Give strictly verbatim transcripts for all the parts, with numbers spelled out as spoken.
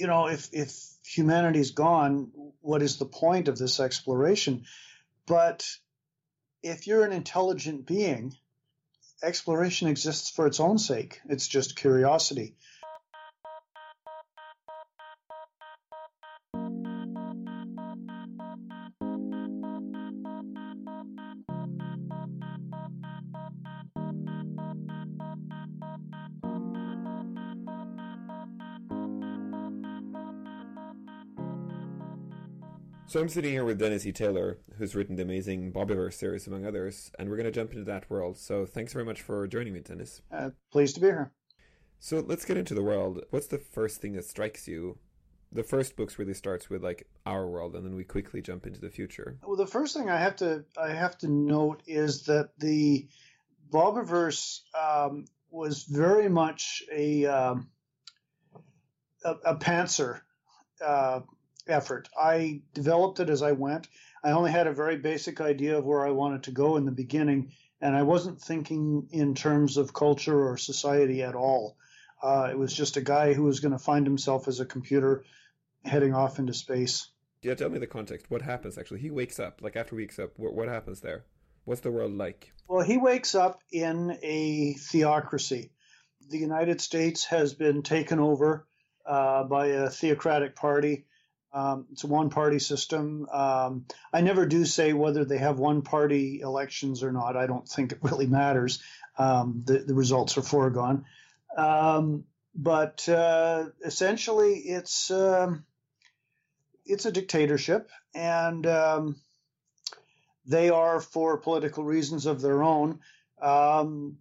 you know, if, if humanity's gone, what is the point of this exploration? But if you're an intelligent being, exploration exists for its own sake. It's just curiosity. So I'm sitting here with Dennis E. Taylor, who's written the amazing Bobiverse series, among others, and we're going to jump into that world. So thanks very much for joining me, Dennis. Uh, pleased to be here. So let's get into the world. What's the first thing that strikes you? The first books really starts with, like, our world, and then we quickly jump into the future. Well, the first thing I have to I have to note is that the Bobiverse um, was very much a, um, a, a Panzer uh effort. I developed it as I went. I only had a very basic idea of where I wanted to go in the beginning, and I wasn't thinking in terms of culture or society at all. Uh, it was just a guy who was going to find himself as a computer heading off into space. Yeah, tell me the context. What happens, actually? He wakes up. Like, after he wakes up, what, what happens there? What's the world like? Well, he wakes up in a theocracy. The United States has been taken over uh, by a theocratic party. Um, it's a one-party system. Um, I never do say whether they have one-party elections or not. I don't think it really matters. Um, the, the results are foregone. Um, but uh, essentially, it's um, it's a dictatorship, and um, they are, for political reasons of their own, um,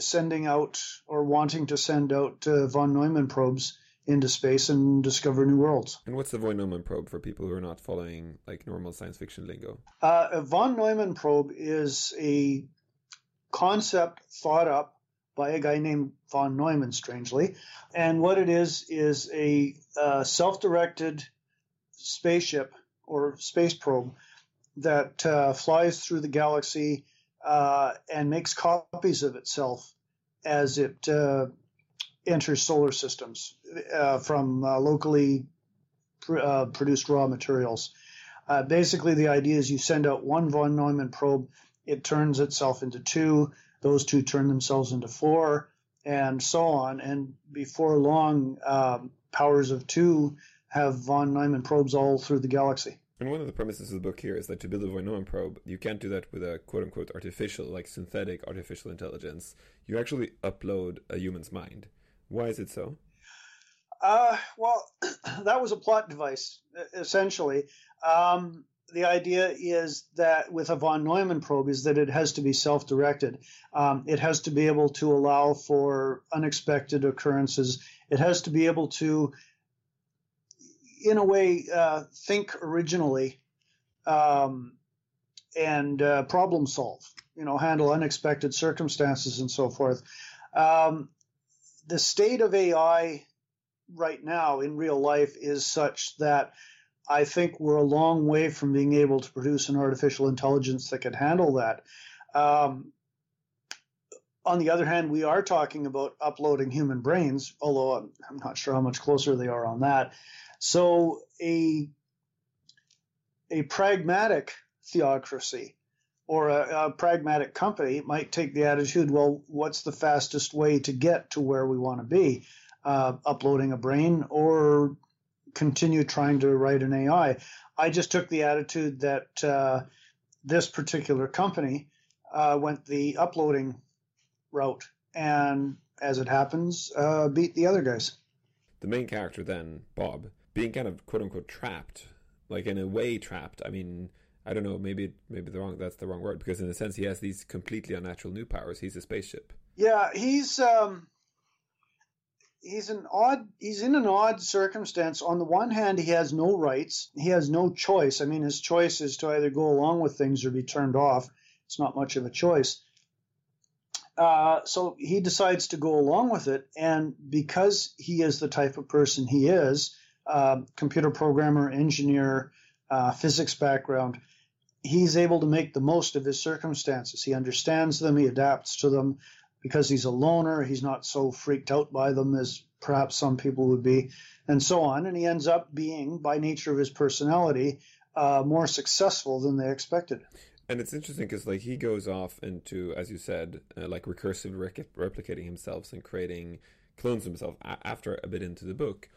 sending out or wanting to send out uh, von Neumann probes into space and discover new worlds. And what's the von Neumann probe for people who are not following, like, normal science fiction lingo? Uh, a von Neumann probe is a concept thought up by a guy named von Neumann, strangely. And what it is is a uh, self-directed spaceship or space probe that uh, flies through the galaxy uh, and makes copies of itself as it uh, enters solar systems uh, from uh, locally pr- uh, produced raw materials. Uh, basically, the idea is you send out one von Neumann probe, it turns itself into two, those two turn themselves into four, and so on. And before long, um, powers of two have von Neumann probes all through the galaxy. And one of the premises of the book here is that to build a von Neumann probe, you can't do that with a quote-unquote artificial, like synthetic artificial intelligence. You actually upload a human's mind. Why is it so? Uh, well, that was a plot device, essentially. Um, the idea is that with a von Neumann probe is that it has to be self-directed. Um, it has to be able to allow for unexpected occurrences. It has to be able to, in a way, uh, think originally um, and uh, problem solve, you know, handle unexpected circumstances and so forth. Um The state of A I right now in real life is such that I think we're a long way from being able to produce an artificial intelligence that can handle that. Um, on the other hand, we are talking about uploading human brains, although I'm, I'm not sure how much closer they are on that. So a, a pragmatic theocracy or a, a pragmatic company might take the attitude, well, what's the fastest way to get to where we want to be? Uh, uploading a brain or continue trying to write an A I? I just took the attitude that uh, this particular company uh, went the uploading route and, as it happens, uh, beat the other guys. The main character then, Bob, being kind of quote-unquote trapped, like in a way trapped, I mean... I don't know, maybe maybe the wrong that's the wrong word, because in a sense he has these completely unnatural new powers. He's a spaceship. Yeah, he's um, he's an odd he's in an odd circumstance. On the one hand, he has no rights. He has no choice. I mean, his choice is to either go along with things or be turned off. It's not much of a choice. Uh, so he decides to go along with it, and because he is the type of person he is, uh, computer programmer, engineer, Uh, physics background, he's able to make the most of his circumstances. He understands them, he adapts to them. Because he's a loner, he's not so freaked out by them as perhaps some people would be. and so on. And he ends up being, by nature of his personality, uh, more successful than they expected. And it's interesting because, like, he goes off into, as you said, uh, like recursive rec- replicating himself and creating clones himself a- after a bit into the book.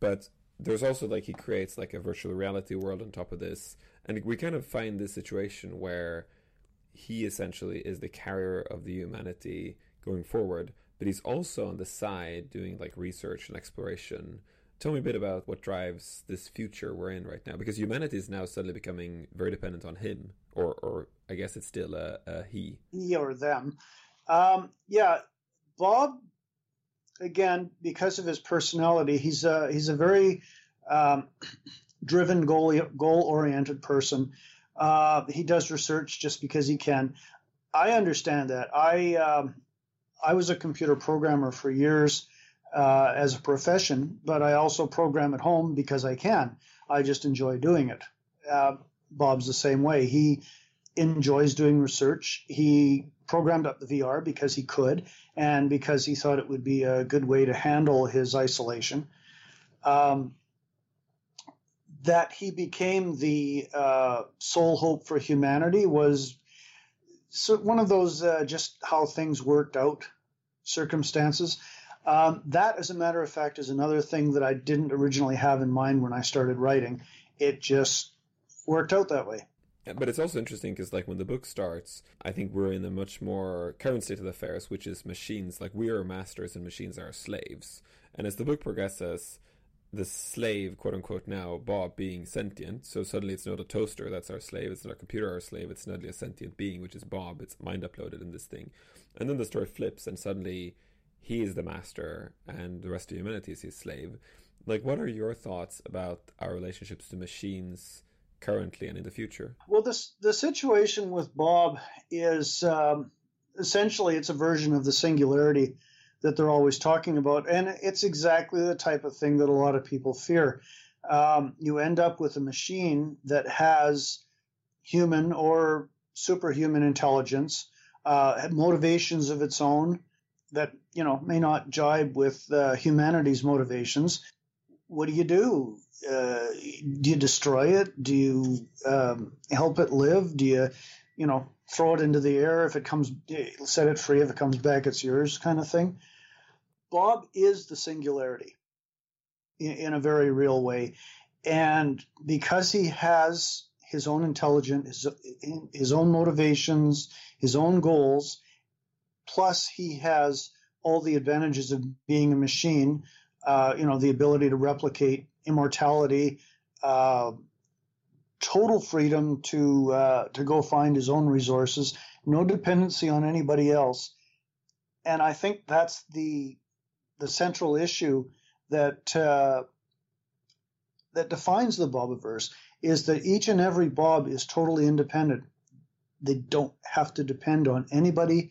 But there's also, like, he creates like a virtual reality world on top of this. And we kind of find this situation where he essentially is the carrier of the humanity going forward, but he's also on the side doing like research and exploration. Tell me a bit about what drives this future we're in right now, because humanity is now suddenly becoming very dependent on him, or, or I guess it's still a, a he. He or them. Um, yeah, Bob, again, because of his personality, he's a, he's a very um, driven, goal, goal-oriented person. Uh, he does research just because he can. I understand that. I um, I was a computer programmer for years uh, as a profession, but I also program at home because I can. I just enjoy doing it. Uh, Bob's the same way. He enjoys doing research. He programmed up the V R because he could and because he thought it would be a good way to handle his isolation. Um That he became the uh, sole hope for humanity was so one of those uh, just how things worked out circumstances. Um, that, as a matter of fact, is another thing that I didn't originally have in mind when I started writing. It just worked out that way. Yeah, but it's also interesting because, like, when the book starts, I think we're in a much more current state of affairs, which is machines. Like, we are masters and machines are slaves. And as the book progresses, the slave, quote unquote, now Bob being sentient. So suddenly it's not a toaster that's our slave, it's not a computer our slave, it's suddenly a sentient being, which is Bob. It's mind uploaded in this thing. And then the story flips and suddenly he is the master and the rest of humanity is his slave. Like, what are your thoughts about our relationships to machines currently and in the future? Well, this the situation with Bob is um, essentially it's a version of the singularity that they're always talking about. And it's exactly the type of thing that a lot of people fear. Um, you end up with a machine that has human or superhuman intelligence, uh, motivations of its own that, you know, may not jibe with uh, humanity's motivations. What do you do? Uh, do you destroy it? Do you um, help it live? Do you, you know, throw it into the air? If it comes, set it free. If it comes back, it's yours, kind of thing. Bob is the singularity in, in a very real way. And because he has his own intelligence, his, his own motivations, his own goals, plus he has all the advantages of being a machine, uh, you know, the ability to replicate, immortality, uh, total freedom to uh, to go find his own resources, no dependency on anybody else. And I think that's the the central issue that uh, that defines the Bobiverse, is that each and every Bob is totally independent. They don't have to depend on anybody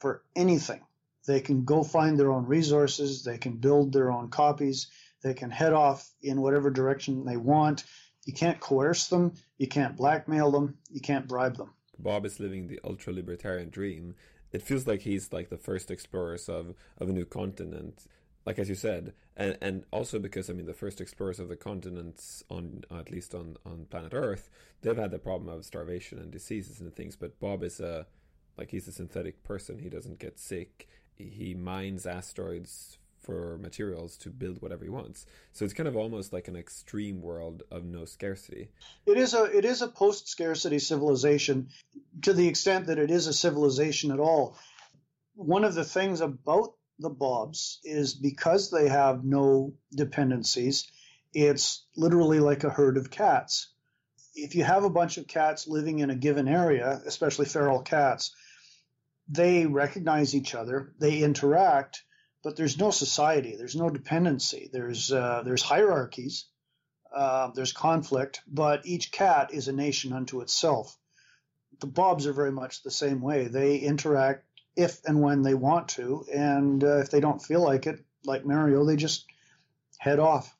for anything. They can go find their own resources. They can build their own copies. They can head off in whatever direction they want. You can't coerce them. You can't blackmail them. You can't bribe them. Bob is living the ultra-libertarian dream. It feels like he's like the first explorers of, of a new continent, like as you said, and and also because, I mean, the first explorers of the continents, on at least on, on planet Earth, they've had the problem of starvation and diseases and things, but Bob is a, like, he's a synthetic person. He doesn't get sick. He mines asteroids for materials to build whatever he wants. So it's kind of almost like an extreme world of no scarcity. It is a it is a post-scarcity civilization, to the extent that it is a civilization at all. One of the things about the Bobs is because they have no dependencies, it's literally like a herd of cats. If you have a bunch of cats living in a given area, especially feral cats, they recognize each other, they interact, but there's no society, there's no dependency, there's uh, there's hierarchies, uh, there's conflict, but each cat is a nation unto itself. The Bobs are very much the same way. They interact if and when they want to, and uh, if they don't feel like it, like Mario, they just head off.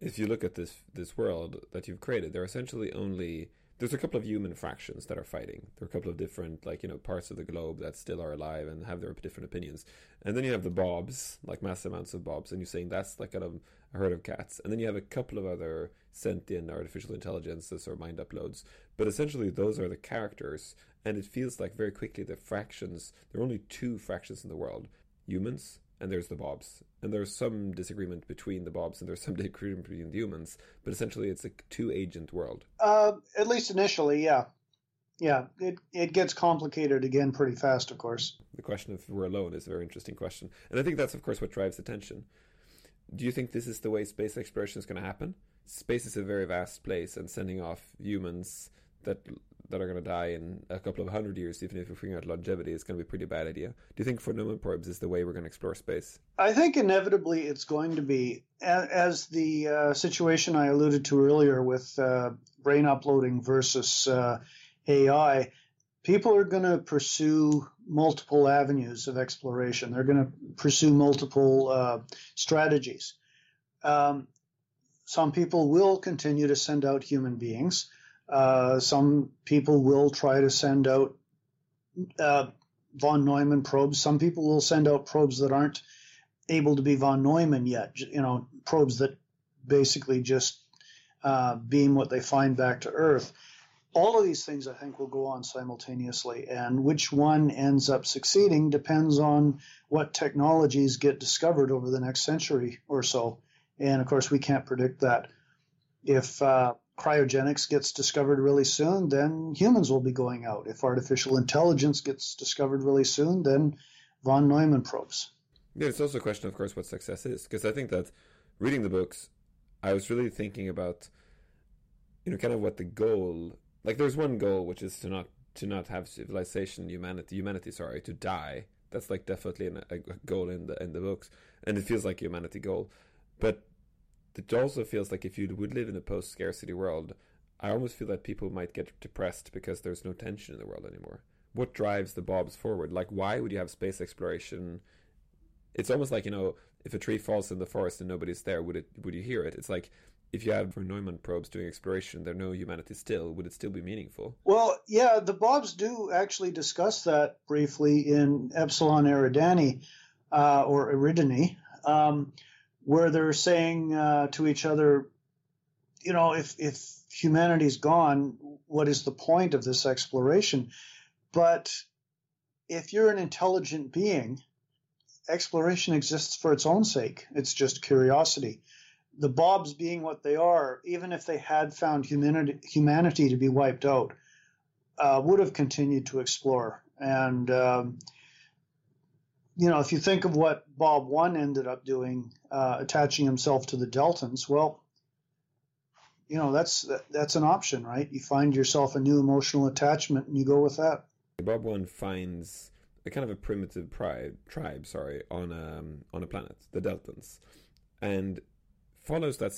If you look at this this world that you've created, there are essentially only there's a couple of human factions that are fighting. There are a couple of different, like, you know, parts of the globe that still are alive and have their different opinions. And then you have the Bobs, like massive amounts of Bobs, and you're saying that's like a, a herd of cats. And then you have a couple of other sentient artificial intelligences or mind uploads. But essentially those are the characters, and it feels like very quickly the fractions, there are only two fractions in the world. Humans, and there's the Bobs. And there's some disagreement between the Bobs, and there's some disagreement between the humans. But essentially, it's a two-agent world. Uh, at least initially, yeah. Yeah, it it gets complicated again pretty fast, of course. The question of if we're alone is a very interesting question. And I think that's, of course, what drives attention. Do you think this is the way space exploration is going to happen? Space is a very vast place, and sending off humans that that are going to die in a couple of hundred years, even if we're figuring out longevity, is going to be a pretty bad idea. Do you think von Neumann probes is the way we're going to explore space? I think inevitably it's going to be, as the uh, situation I alluded to earlier with uh, brain uploading versus uh, A I, people are going to pursue multiple avenues of exploration. They're going to pursue multiple uh, strategies. Um, some people will continue to send out human beings. Uh, some people will try to send out uh, von Neumann probes. Some people will send out probes that aren't able to be von Neumann yet, you know, probes that basically just uh, beam what they find back to Earth. All of these things, I think, will go on simultaneously, and which one ends up succeeding depends on what technologies get discovered over the next century or so. And, of course, we can't predict that. If uh, cryogenics gets discovered really soon, then humans will be going out. If artificial intelligence gets discovered really soon, then von Neumann probes. Yeah, it's also a question, of course, what success is. Because I think that reading the books, I was really thinking about, you know, kind of what the goal... Like, there's one goal, which is to not to not have civilization, humanity, humanity, sorry, to die. That's, like, definitely an, a goal in the in the books. And it feels like a humanity goal. But... it also feels like if you would live in a post-scarcity world, I almost feel that people might get depressed because there's no tension in the world anymore. What drives the Bobs forward? Like, why would you have space exploration? It's almost like, you know, if a tree falls in the forest and nobody's there, would it? Would you hear it? It's like, if you have von Neumann probes doing exploration, there are no humanity still. Would it still be meaningful? Well, yeah, the Bobs do actually discuss that briefly in Epsilon Eridani, uh, or Eridani, um where they're saying uh, to each other, you know, if, if humanity's gone, what is the point of this exploration? But if you're an intelligent being, exploration exists for its own sake. It's just curiosity. The Bobs being what they are, even if they had found humanity, humanity to be wiped out, uh, would have continued to explore. And... Um, You know, if you think of what Bob One ended up doing, uh, attaching himself to the Deltans, well, you know, that's that's an option, right? You find yourself a new emotional attachment and you go with that. Bob One finds a kind of a primitive tribe, tribe sorry, on a, on a planet, the Deltans, and follows that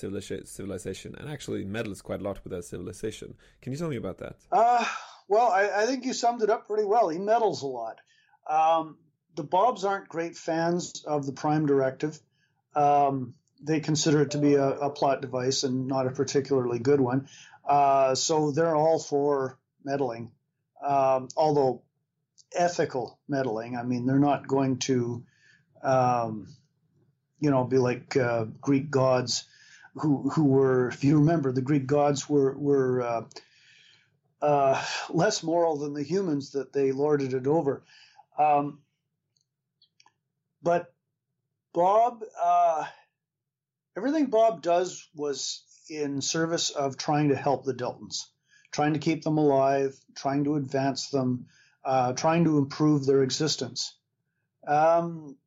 civilization and actually meddles quite a lot with that civilization. Can you tell me about that? Uh, well, I, I think you summed it up pretty well. He meddles a lot. Um The Bobs aren't great fans of the Prime Directive. Um, they consider it to be a, a plot device and not a particularly good one. Uh, so they're all for meddling, um, although ethical meddling. I mean, they're not going to, um, you know, be like uh, Greek gods who who were, if you remember, the Greek gods were were uh, uh, less moral than the humans that they lorded it over. Um, But Bob, uh, everything Bob does was in service of trying to help the Deltons, trying to keep them alive, trying to advance them, uh, trying to improve their existence. Um,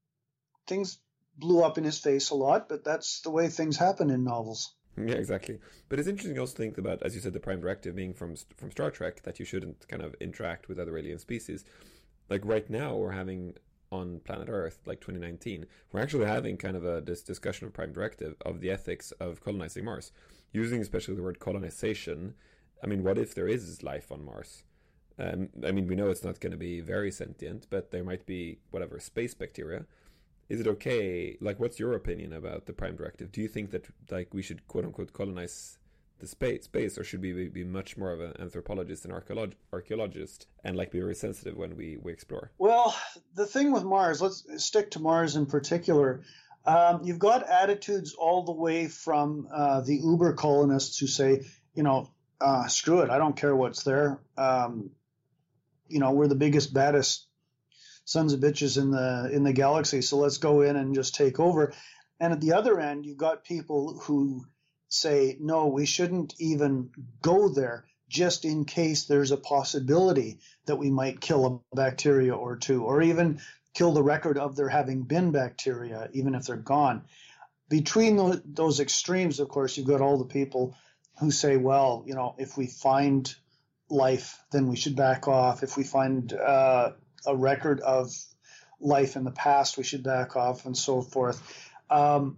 things blew up in his face a lot, but that's the way things happen in novels. Yeah, exactly. But it's interesting also to think about, as you said, the Prime Directive being from from Star Trek, that you shouldn't kind of interact with other alien species. Like right now we're having... on planet Earth, like twenty nineteen, we're actually having kind of a this discussion of Prime Directive of the ethics of colonizing Mars, using especially the word colonization. I mean, what if there is life on Mars? Um, I mean, we know it's not going to be very sentient, but there might be whatever space bacteria. Is it okay? Like, what's your opinion about the Prime Directive? Do you think that like we should quote unquote colonize the space, space or should we be much more of an anthropologist and archeolog- archaeologist and like be very sensitive when we, we explore? Well, the thing with Mars, let's stick to Mars in particular. Um, you've got attitudes all the way from uh, the Uber colonists who say, you know, uh, screw it, I don't care what's there. Um, you know, we're the biggest, baddest sons of bitches in the in the galaxy, so let's go in and just take over. And at the other end, you've got people who say, no, we shouldn't even go there just in case there's a possibility that we might kill a bacteria or two, or even kill the record of there having been bacteria, even if they're gone. Between those, those extremes, of course, you've got all the people who say, well, you know, if we find life, then we should back off. If we find uh, a record of life in the past, we should back off, and so forth. Um,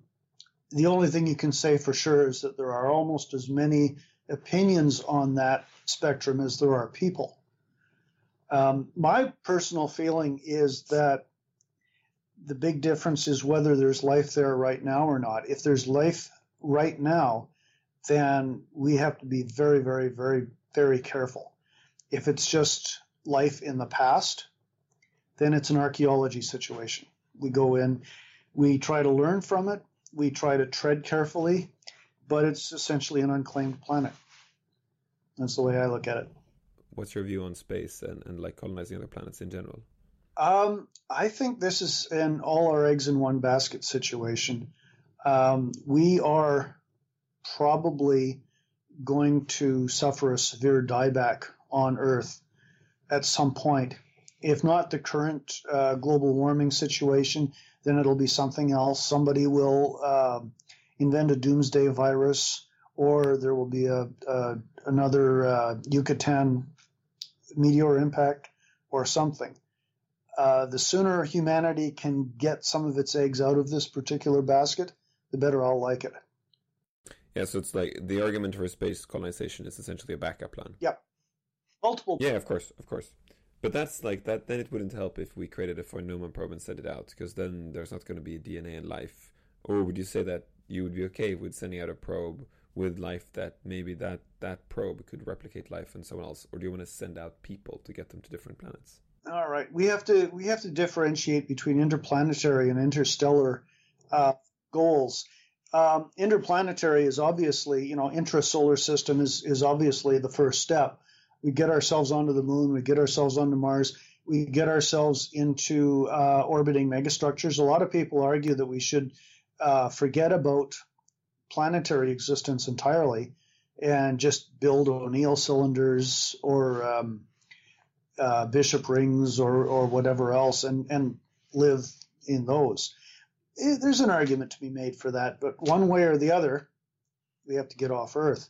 the only thing you can say for sure is that there are almost as many opinions on that spectrum as there are people. Um, my personal feeling is that the big difference is whether there's life there right now or not. If there's life right now, then we have to be very, very, very, very careful. If it's just life in the past, then it's an archaeology situation. We go in, we try to learn from it, we try to tread carefully, but it's essentially an unclaimed planet. That's the way I look at it. What's your view on space and, and like colonizing other planets in general? Um, I think this is an all our eggs in one basket situation. Um, we are probably going to suffer a severe dieback on Earth at some point. If not the current uh, global warming situation, then it'll be something else. Somebody will uh, invent a doomsday virus, or there will be a, a another uh, Yucatan meteor impact or something. Uh, the sooner humanity can get some of its eggs out of this particular basket, the better I'll like it. Yeah, so it's like the argument for space colonization is essentially a backup plan. Yeah. Multiple. Yeah, of course, of course. But that's like that. Then it wouldn't help if we created a von Neumann probe and sent it out, because then there's not going to be D N A in life. Or would you say that you would be okay with sending out a probe with life that maybe that, that probe could replicate life in someone else? Or do you want to send out people to get them to different planets? All right. We have to we have to differentiate between interplanetary and interstellar uh, goals. Um, interplanetary is obviously, you know, intra-solar system is, is obviously the first step. We get ourselves onto the moon. We get ourselves onto Mars. We get ourselves into uh, orbiting megastructures. A lot of people argue that we should uh, forget about planetary existence entirely and just build O'Neill cylinders or um, uh, Bishop rings or, or whatever else and, and live in those. It, there's an argument to be made for that, but one way or the other, we have to get off Earth.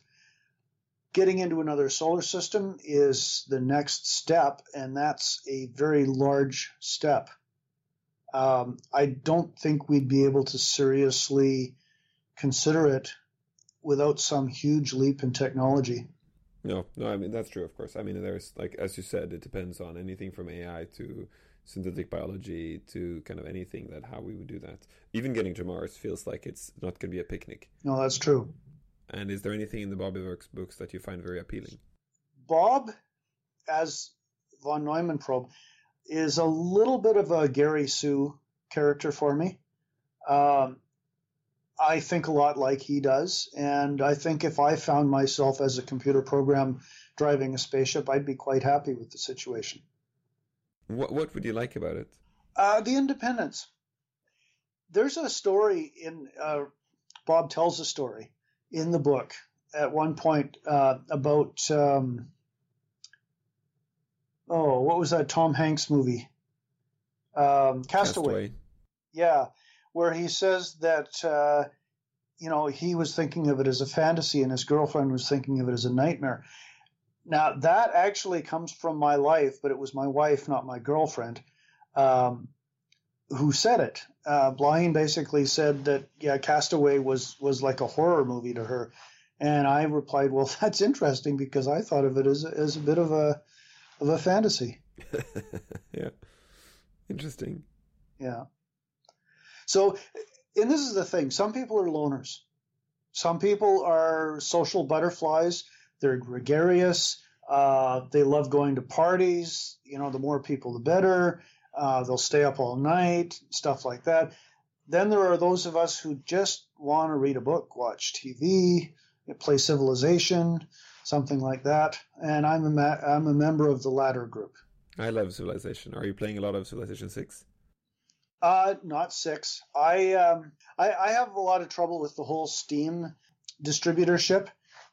Getting into another solar system is the next step, and that's a very large step. Um, I don't think we'd be able to seriously consider it without some huge leap in technology. No, no, I mean, that's true, of course. I mean, there's, like, as you said, it depends on anything from A I to synthetic biology to kind of anything that how we would do that. Even getting to Mars feels like it's not going to be a picnic. No, that's true. And is there anything in the Bobiverse books that you find very appealing? Bob, as von Neumann probe, is a little bit of a Gary Sue character for me. Um, I think a lot like he does, and I think if I found myself as a computer program driving a spaceship, I'd be quite happy with the situation. What What would you like about it? Uh, the independence. There's a story in uh, Bob tells a story in the book at one point uh, about um, oh what was that Tom Hanks movie? Um, Castaway. Castaway. Yeah. Where he says that, uh, you know, he was thinking of it as a fantasy and his girlfriend was thinking of it as a nightmare. Now, that actually comes from my life, but it was my wife, not my girlfriend, um, who said it. Uh, Blaine basically said that, yeah, Castaway was, was like a horror movie to her. And I replied, well, that's interesting because I thought of it as, as a bit of a, of a fantasy. Yeah. Interesting. Yeah. So, and this is the thing, some people are loners. Some people are social butterflies. They're gregarious. Uh, they love going to parties. You know, the more people, the better. Uh, they'll stay up all night, stuff like that. Then there are those of us who just want to read a book, watch T V, play Civilization, something like that. And I'm a ma- I'm a member of the latter group. I love Civilization. Are you playing a lot of Civilization six? Uh, not six. I, um, I I have a lot of trouble with the whole Steam distributorship.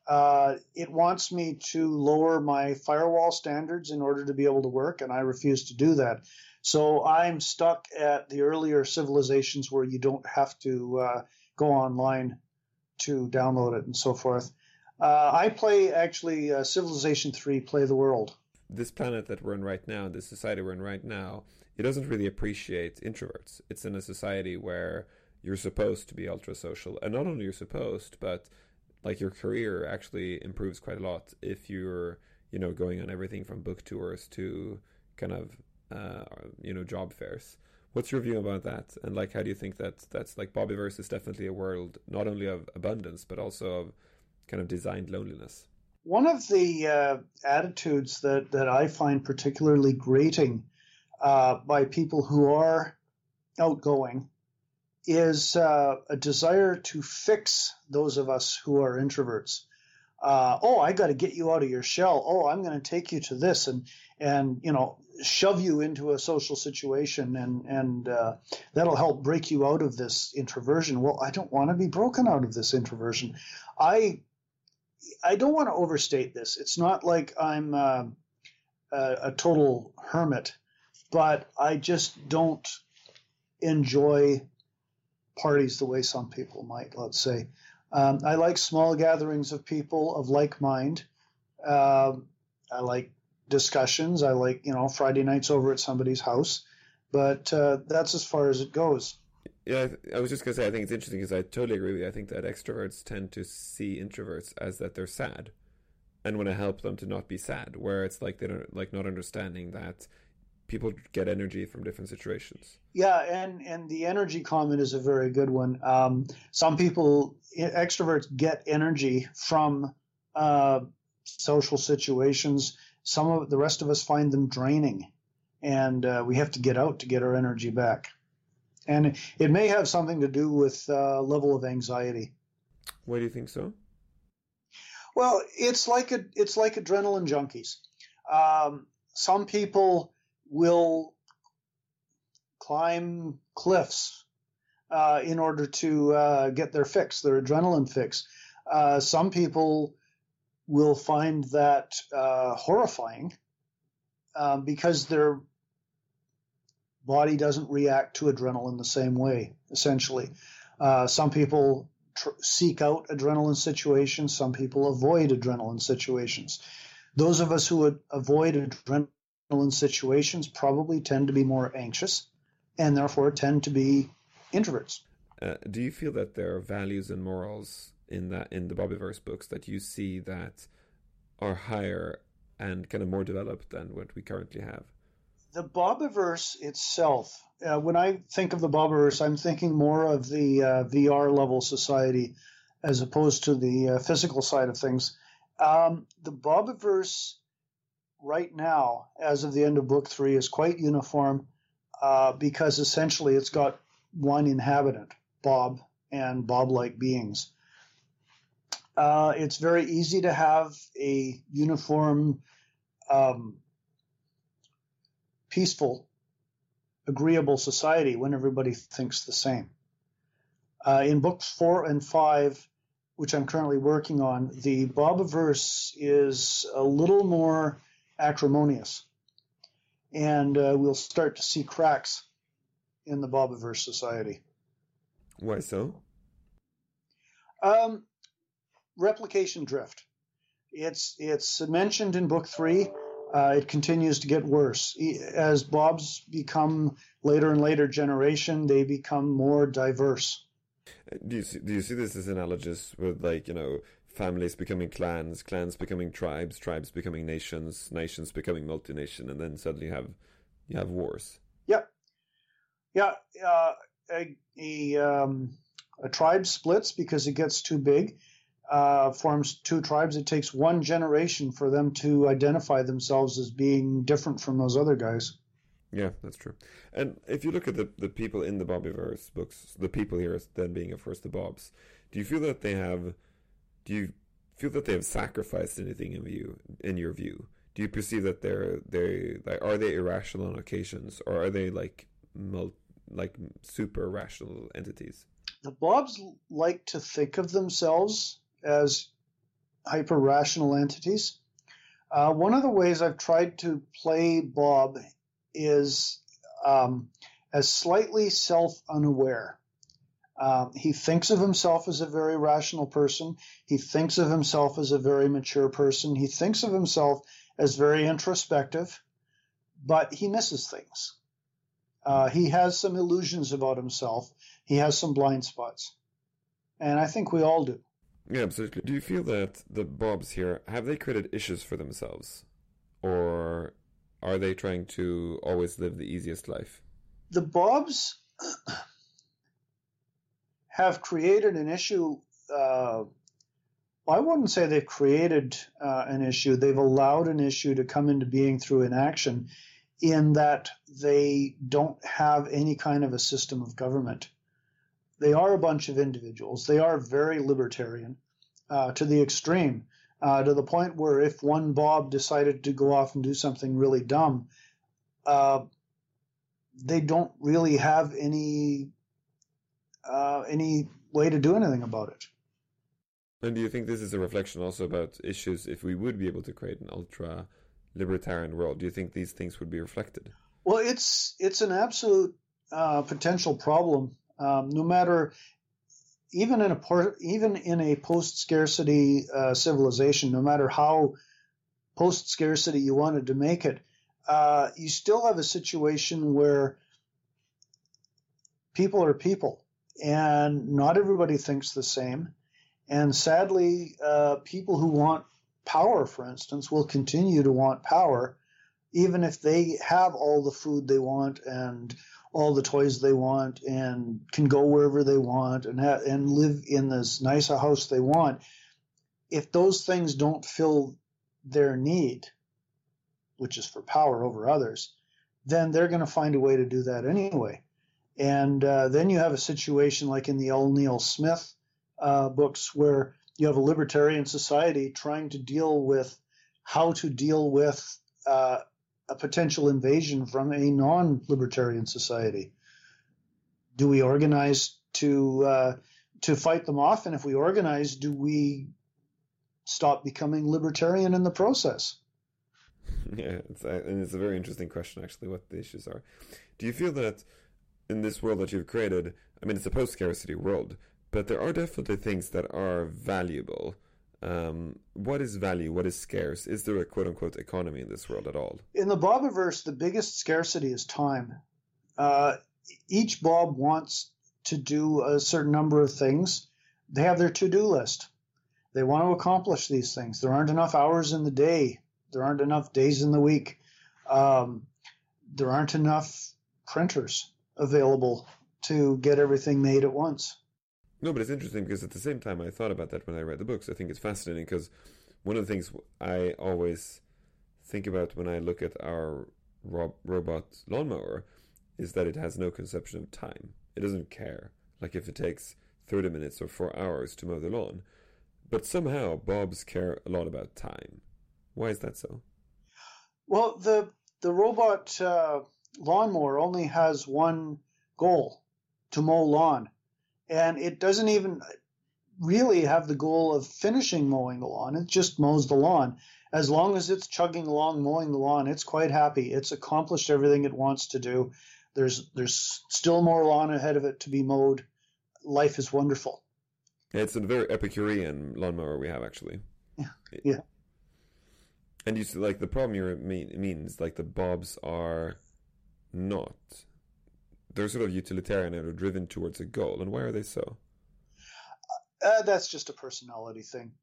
Uh, it wants me to lower my firewall standards in order to be able to work, and I refuse to do that. So I'm stuck at the earlier civilizations where you don't have to uh, go online to download it and so forth. Uh, I play, actually, uh, Civilization three, Play the World. This planet that we're in right now, this society we're in right now, it doesn't really appreciate introverts. It's in a society where you're supposed to be ultra-social. And not only you're supposed, but like your career actually improves quite a lot if you're, you know, going on everything from book tours to kind of, uh, you know, job fairs. What's your view about that? And like, how do you think that that's like Bobiverse is definitely a world not only of abundance, but also of kind of designed loneliness? One of the uh, attitudes that, that I find particularly grating uh, by people who are outgoing is uh, a desire to fix those of us who are introverts. Uh, oh, I got to get you out of your shell. Oh, I'm going to take you to this and, and you know, shove you into a social situation and, and uh, that'll help break you out of this introversion. Well, I don't want to be broken out of this introversion. I I don't want to overstate this. It's not like I'm uh, a, a total hermit, but I just don't enjoy parties the way some people might, let's say. Um, I like small gatherings of people of like mind. Uh, I like discussions. I like, you know, Friday nights over at somebody's house. But uh, that's as far as it goes. Yeah, I, th- I was just going to say, I think it's interesting because I totally agree with you. I think that extroverts tend to see introverts as that they're sad and want to help them to not be sad, where it's like they don't, like not understanding that people get energy from different situations. Yeah, and, and the energy comment is a very good one. Um, some people, extroverts, get energy from uh, social situations. Some of the rest of us find them draining, and uh, we have to get out to get our energy back. And it may have something to do with uh, level of anxiety. Why do you think so? Well, it's like a, it's like adrenaline junkies. Um, some people will climb cliffs uh, in order to uh, get their fix, their adrenaline fix. Uh, some people will find that uh, horrifying uh, because their body doesn't react to adrenaline the same way, essentially. Uh, some people tr- seek out adrenaline situations. Some people avoid adrenaline situations. Those of us who would avoid adrenaline situations probably tend to be more anxious and therefore tend to be introverts. Uh, do you feel that there are values and morals in that in the Bobiverse books that you see that are higher and kind of more developed than what we currently have? The Bobiverse itself, uh, when I think of the Bobiverse, I'm thinking more of the uh, V R level society as opposed to the uh, physical side of things. Um, the Bobiverse right now, as of the end of book three, is quite uniform uh, because essentially it's got one inhabitant, Bob, and Bob-like beings. Uh, it's very easy to have a uniform, um, peaceful, agreeable society when everybody thinks the same. Uh, in books four and five, which I'm currently working on, the Bobiverse is a little more acrimonious, and uh, we'll start to see cracks in the Bobiverse society. Why so? Um, replication drift. It's it's mentioned in book three. Uh, it continues to get worse as Bobs become later and later generation. They become more diverse. Do you see, do you see this as analogous with, like, you know, families becoming clans, clans becoming tribes, tribes becoming nations, nations becoming multination, and then suddenly you have you have wars. Yeah, yeah. Uh, a a, um, A tribe splits because it gets too big, uh, forms two tribes. It takes one generation for them to identify themselves as being different from those other guys. Yeah, that's true. And if you look at the, the people in the Bobiverse books, the people here then being, of course, the Bobs, do you feel that they have, do you feel that they have sacrificed anything in view, in your view? Do you perceive that they're, they like, are they irrational on occasions, or are they like multi, like super rational entities? The Bobs like to think of themselves as hyper-rational entities. Uh, one of the ways I've tried to play Bob is um, as slightly self-unaware. Um, he thinks of himself as a very rational person. He thinks of himself as a very mature person. He thinks of himself as very introspective, but he misses things. Uh, he has some illusions about himself. He has some blind spots. And I think we all do. Yeah, absolutely. Do you feel that the Bobs here, have they created issues for themselves? Or are they trying to always live the easiest life? The Bobs have created an issue. Uh, I wouldn't say they've created uh, an issue. They've allowed an issue to come into being through inaction, in that they don't have any kind of a system of government. They are a bunch of individuals. They are very libertarian uh, to the extreme, uh, to the point where if one Bob decided to go off and do something really dumb, uh, they don't really have any uh, any way to do anything about it. And do you think this is a reflection also about issues if we would be able to create an ultra libertarian world? Do you think these things would be reflected? Well, it's it's an absolute uh, potential problem. Um, no matter, even in a por- even in a post-scarcity uh, civilization, no matter how post-scarcity you wanted to make it, uh, you still have a situation where people are people, and not everybody thinks the same. And sadly, uh, people who want power, for instance, will continue to want power, even if they have all the food they want and all the toys they want and can go wherever they want and ha- and live in this nice a house they want. If those things don't fill their need, which is for power over others, then they're going to find a way to do that anyway. And uh, then you have a situation like in the L. Neil Smith uh, books where you have a libertarian society trying to deal with how to deal with uh, a potential invasion from a non-libertarian society. Do we organize to uh, to fight them off? And if we organize, do we stop becoming libertarian in the process? Yeah, it's, and it's a very interesting question, actually, what the issues are. Do you feel that in this world that you've created, I mean, it's a post-scarcity world, but there are definitely things that are valuable. Um, what is value? What is scarce? Is there a quote-unquote economy in this world at all? In the Bobiverse, the biggest scarcity is time. Uh, each Bob wants to do a certain number of things. They have their to-do list. They want to accomplish these things. There aren't enough hours in the day. There aren't enough days in the week. Um, there aren't enough printers available to get everything made at once. No, but it's interesting because at the same time I thought about that when I read the books. I think it's fascinating because one of the things I always think about when I look at our rob- robot lawnmower is that it has no conception of time. It doesn't care, like if it takes thirty minutes or four hours to mow the lawn. But somehow Bobs care a lot about time. Why is that so? Well, the, the robot uh, lawnmower only has one goal, to mow lawn. And it doesn't even really have the goal of finishing mowing the lawn. It just mows the lawn. As long as it's chugging along mowing the lawn, it's quite happy. It's accomplished everything it wants to do. There's there's still more lawn ahead of it to be mowed. Life is wonderful. It's a very Epicurean lawnmower we have, actually. Yeah. Yeah. And you see, like, the problem you mean means, like, the Bobs are not... They're sort of utilitarian and are driven towards a goal. And why are they so? Uh, that's just a personality thing.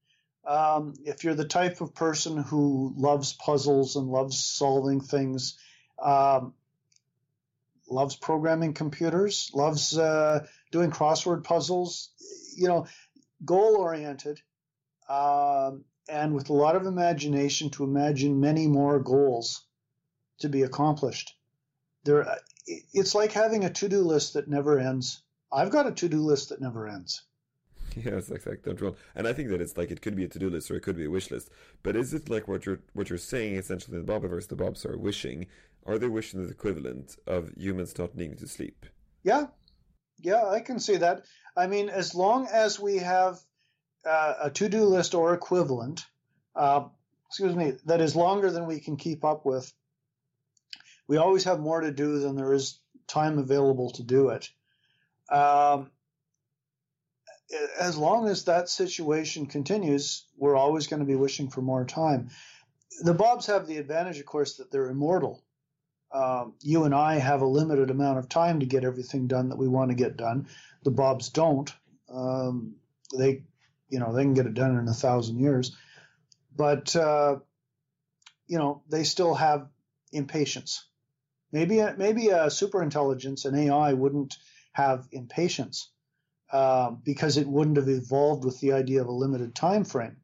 Um, if you're the type of person who loves puzzles and loves solving things, um, loves programming computers, loves uh, doing crossword puzzles, you know, goal-oriented, um, and with a lot of imagination to imagine many more goals to be accomplished. There, it's like having a to-do list that never ends. I've got a to-do list that never ends. Yeah, it's like that control. And I think that it's like it could be a to-do list or it could be a wish list. But is it like what you're what you're saying essentially in the Bobiverse, the Bobs are wishing? Are they wishing the equivalent of humans not needing to sleep? Yeah, yeah, I can see that. I mean, as long as we have uh, a to-do list or equivalent, uh, excuse me, that is longer than we can keep up with, we always have more to do than there is time available to do it. Um, as long as that situation continues, we're always going to be wishing for more time. The Bobs have the advantage, of course, that they're immortal. Um, you and I have a limited amount of time to get everything done that we want to get done. The Bobs don't. Um, they, you know, they can get it done in a thousand years, but uh, you know, they still have impatience. Maybe, maybe a super intelligence, an A I, wouldn't have impatience uh, because it wouldn't have evolved with the idea of a limited time frame.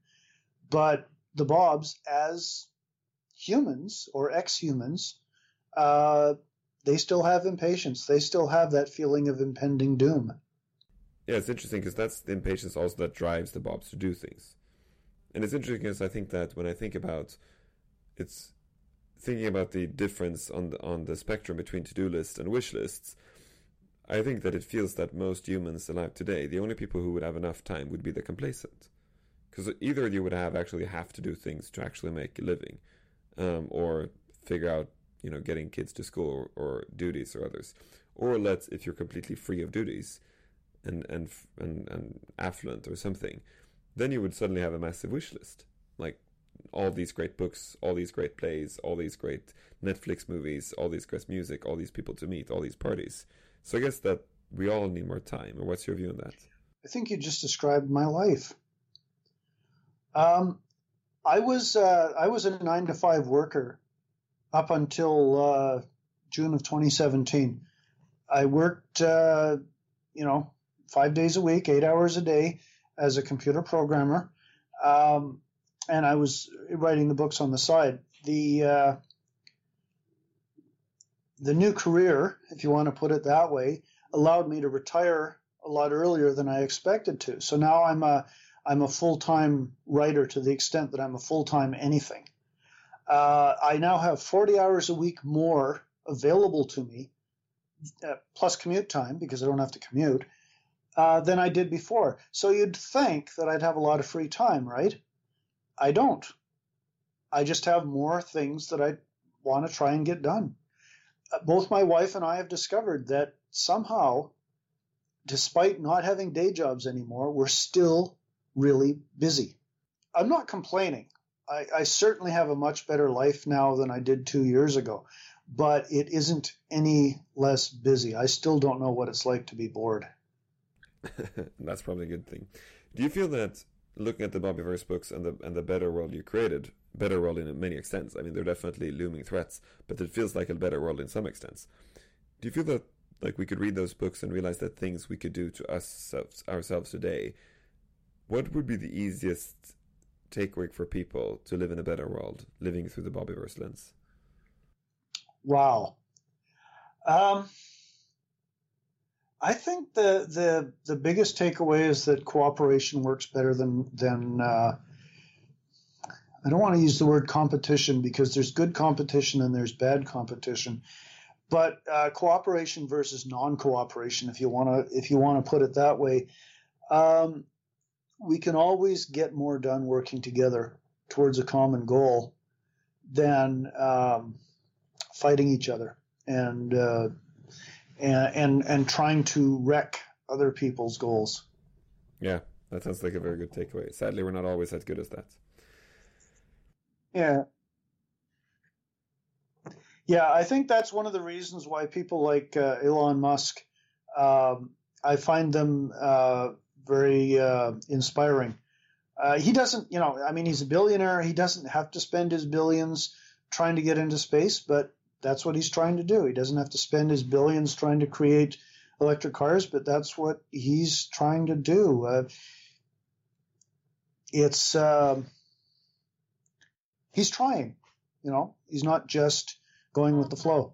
But the Bobs, as humans or ex-humans, uh, they still have impatience. They still have that feeling of impending doom. Yeah, it's interesting because that's the impatience also that drives the Bobs to do things. And it's interesting because I think that when I think about it's thinking about the difference on the, on the spectrum between to-do lists and wish lists, I think that it feels that most humans alive today, the only people who would have enough time would be the complacent. Because either you would have actually have to do things to actually make a living, um, or figure out, you know, getting kids to school or, or duties or others. Or let's, if you're completely free of duties and, and, and, and affluent or something, then you would suddenly have a massive wish list. Like all these great books, all these great plays, all these great Netflix movies, all these great music, all these people to meet, all these parties. So I guess that we all need more time. Or what's your view on that? I think you just described my life. Um, I was uh, I was a nine to five worker up until uh, June of twenty seventeen. I worked, uh, you know, five days a week, eight hours a day as a computer programmer, um, and I was writing the books on the side. The uh, The new career, if you want to put it that way, allowed me to retire a lot earlier than I expected to. So now I'm a I'm a full-time writer to the extent that I'm a full-time anything. Uh, I now have forty hours a week more available to me, uh, plus commute time because I don't have to commute, uh, than I did before. So you'd think that I'd have a lot of free time, right? I don't. I just have more things that I want to try and get done. Both my wife and I have discovered that somehow, despite not having day jobs anymore, we're still really busy. I'm not complaining. I, I certainly have a much better life now than I did two years ago, but it isn't any less busy. I still don't know what it's like to be bored. That's probably a good thing. Do you feel that looking at the Bobiverse books and the and the better world you created, better world in many extents, I mean, there are definitely looming threats, but it feels like a better world in some extents. Do you feel that like we could read those books and realize that things we could do to ourselves, ourselves today, what would be the easiest takeaway for people to live in a better world, living through the Bobiverse lens? Wow. Um, I think the, the the biggest takeaway is that cooperation works better than, than uh, I don't want to use the word competition because there's good competition and there's bad competition, but uh, cooperation versus non-cooperation, if you want to if you want to put it that way, um, we can always get more done working together towards a common goal than um, fighting each other and uh, And, and and trying to wreck other people's goals. Yeah, that sounds like a very good takeaway. Sadly, we're not always as good as that. Yeah. Yeah, I think that's one of the reasons why people like uh, Elon Musk, um, I find them uh, very uh, inspiring. Uh, he doesn't, you know, I mean, he's a billionaire. He doesn't have to spend his billions trying to get into space, but that's what he's trying to do. He doesn't have to spend his billions trying to create electric cars, but that's what he's trying to do. Uh, it's uh, he's trying, you know, he's not just going with the flow.